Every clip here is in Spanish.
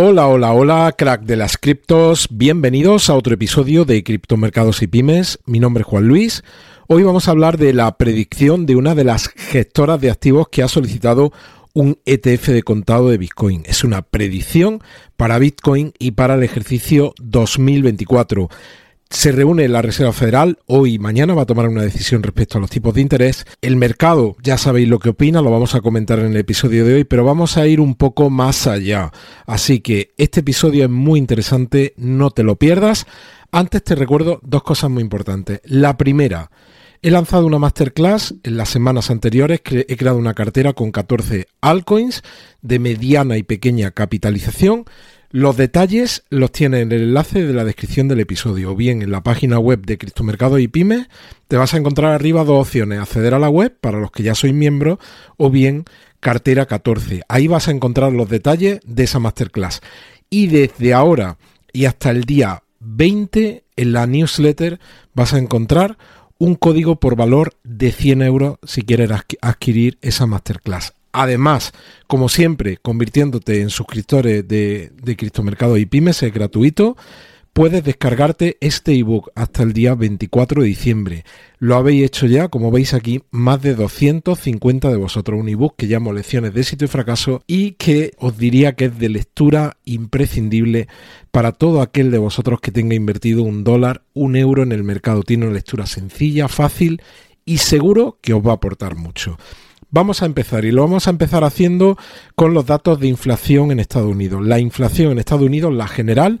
Hola, hola, hola, crack de las criptos. Bienvenidos a otro episodio de Crypto Mercados y Pymes. Mi nombre es Juan Luis. Hoy vamos a hablar de la predicción de una de las gestoras de activos que ha solicitado un ETF de contado de Bitcoin. Es una predicción para Bitcoin y para el ejercicio 2024. Se reúne la Reserva Federal, hoy y mañana va a tomar una decisión respecto a los tipos de interés. El mercado, ya sabéis lo que opina, lo vamos a comentar en el episodio de hoy, pero vamos a ir un poco más allá. Así que este episodio es muy interesante, no te lo pierdas. Antes te recuerdo dos cosas muy importantes. La primera, he lanzado una masterclass en las semanas anteriores, que he creado una cartera con 14 altcoins de mediana y pequeña capitalización. Los detalles los tiene en el enlace de la descripción del episodio o bien en la página web de Crypto Mercados y Pymes. Te vas a encontrar arriba dos opciones: acceder a la web para los que ya sois miembros o bien cartera 14. Ahí vas a encontrar los detalles de esa masterclass. Y desde ahora y hasta el día 20 en la newsletter vas a encontrar un código por valor de 100 euros si quieres adquirir esa masterclass. Además, como siempre, convirtiéndote en suscriptores de Crypto Mercados y Pymes, es gratuito, puedes descargarte este ebook hasta el día 24 de diciembre. Lo habéis hecho ya, como veis aquí, más de 250 de vosotros. Un ebook que llamo Lecciones de éxito y fracaso y que os diría que es de lectura imprescindible para todo aquel de vosotros que tenga invertido $1, €1 en el mercado. Tiene una lectura sencilla, fácil y seguro que os va a aportar mucho. Vamos a empezar y lo vamos a empezar haciendo con los datos de inflación en Estados Unidos. La inflación en Estados Unidos, la general,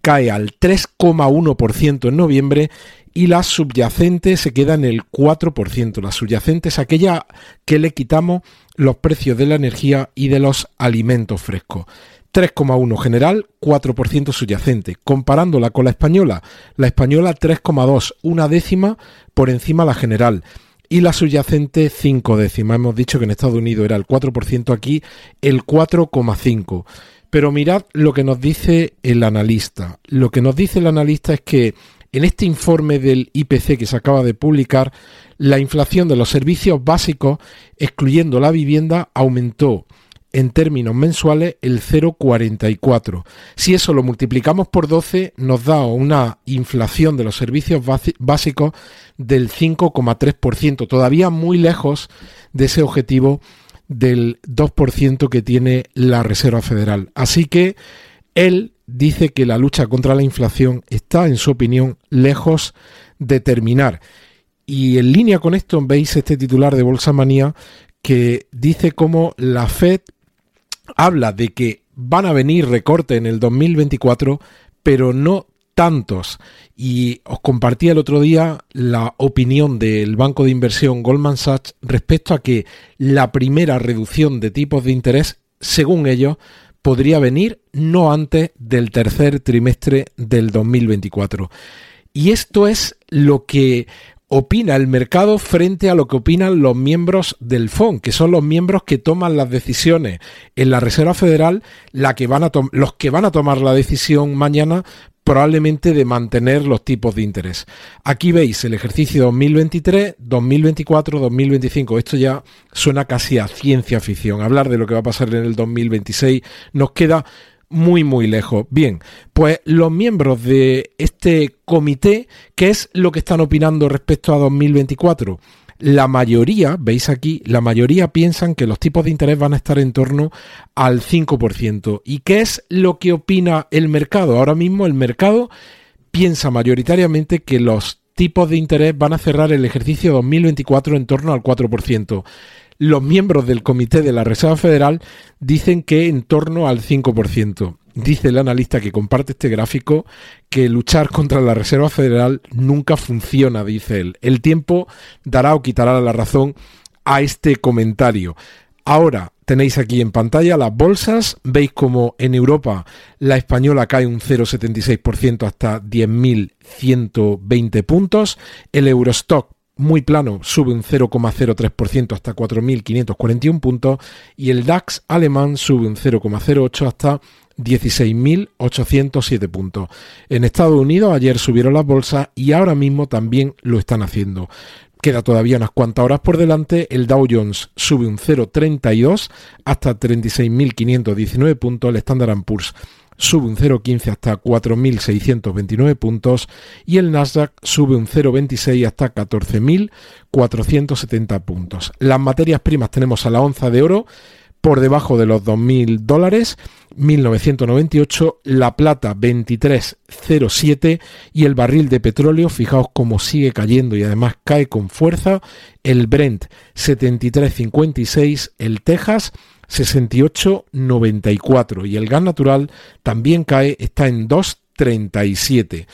cae al 3,1% en noviembre y la subyacente se queda en el 4%. La subyacente es aquella que le quitamos los precios de la energía y de los alimentos frescos. 3,1% general, 4% subyacente. Comparándola con la española 3,2%, 1 décima por encima de la general. Y la subyacente 5 décimas. Hemos dicho que en Estados Unidos era el 4%, aquí el 4,5%. Pero mirad lo que nos dice el analista. Lo que nos dice el analista es que en este informe del IPC que se acaba de publicar, la inflación de los servicios básicos, excluyendo la vivienda, aumentó en términos mensuales el 0,44%. Si eso lo multiplicamos por 12, nos da una inflación de los servicios básicos del 5,3%, todavía muy lejos de ese objetivo del 2% que tiene la Reserva Federal. Así que él dice que la lucha contra la inflación está, en su opinión, lejos de terminar. Y en línea con esto veis este titular de Bolsamanía que dice cómo la Fed habla de que van a venir recortes en el 2024, pero no tantos. Y os compartí el otro día la opinión del banco de inversión Goldman Sachs respecto a que la primera reducción de tipos de interés, según ellos, podría venir no antes del tercer trimestre del 2024. Y esto es lo que opina el mercado frente a lo que opinan los miembros del FOMC, que son los miembros que toman las decisiones en la Reserva Federal, los que van a tomar la decisión mañana probablemente de mantener los tipos de interés. Aquí veis el ejercicio 2023, 2024, 2025. Esto ya suena casi a ciencia ficción. Hablar de lo que va a pasar en el 2026 nos queda muy, muy lejos. Bien, pues los miembros de este comité, ¿qué es lo que están opinando respecto a 2024? La mayoría, veis aquí, la mayoría piensan que los tipos de interés van a estar en torno al 5%. ¿Y qué es lo que opina el mercado? Ahora mismo el mercado piensa mayoritariamente que los tipos de interés van a cerrar el ejercicio 2024 en torno al 4%. Los miembros del Comité de la Reserva Federal dicen que en torno al 5%. Dice el analista que comparte este gráfico que luchar contra la Reserva Federal nunca funciona, dice él. El tiempo dará o quitará la razón a este comentario. Ahora tenéis aquí en pantalla las bolsas, veis como en Europa la española cae un 0,76% hasta 10.120 puntos, el Eurostock muy plano sube un 0,03% hasta 4.541 puntos y el DAX alemán sube un 0,08% hasta 16.807 puntos. En Estados Unidos ayer subieron las bolsas y ahora mismo también lo están haciendo. Queda todavía unas cuantas horas por delante. El Dow Jones sube un 0,32 hasta 36.519 puntos. El Standard & Poor's sube un 0,15 hasta 4.629 puntos. Y el Nasdaq sube un 0,26 hasta 14.470 puntos. Las materias primas tenemos a la onza de oro por debajo de los $2.000, 1.998, la plata 23.07 y el barril de petróleo, fijaos cómo sigue cayendo y además cae con fuerza, el Brent 73.56, el Texas 68.94 y el gas natural también cae, está en 2.37.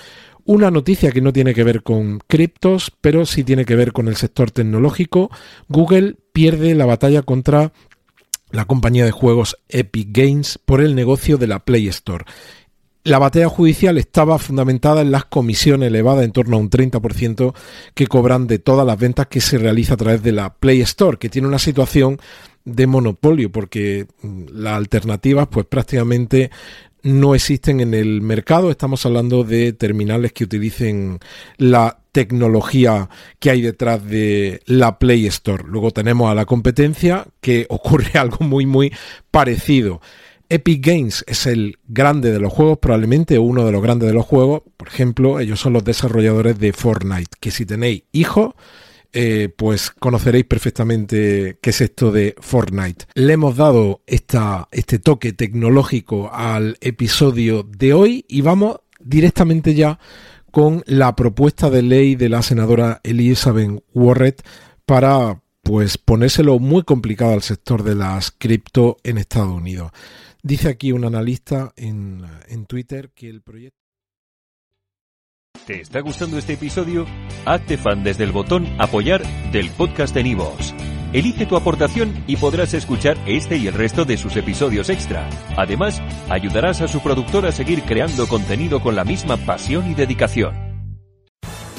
Una noticia que no tiene que ver con criptos, pero sí tiene que ver con el sector tecnológico. Google pierde la batalla contra la compañía de juegos Epic Games por el negocio de la Play Store. La batalla judicial estaba fundamentada en las comisiones elevadas en torno a un 30% que cobran de todas las ventas que se realiza a través de la Play Store, que tiene una situación de monopolio porque las alternativas pues prácticamente no existen en el mercado. Estamos hablando de terminales que utilicen la tecnología que hay detrás de la Play Store. Luego tenemos a la competencia, que ocurre algo muy muy parecido. Epic Games es el grande de los juegos, probablemente uno de los grandes de los juegos. Por ejemplo, ellos son los desarrolladores de Fortnite, que si tenéis hijos, pues conoceréis perfectamente qué es esto de Fortnite. Le hemos dado este toque tecnológico al episodio de hoy y vamos directamente ya con la propuesta de ley de la senadora Elizabeth Warren para pues ponérselo muy complicado al sector de las cripto en Estados Unidos. Dice aquí un analista en Twitter que el proyecto... ¿Te está gustando este episodio? Hazte fan desde el botón Apoyar del podcast de Nivos. Elige tu aportación y podrás escuchar este y el resto de sus episodios extra. Además, ayudarás a su productor a seguir creando contenido con la misma pasión y dedicación.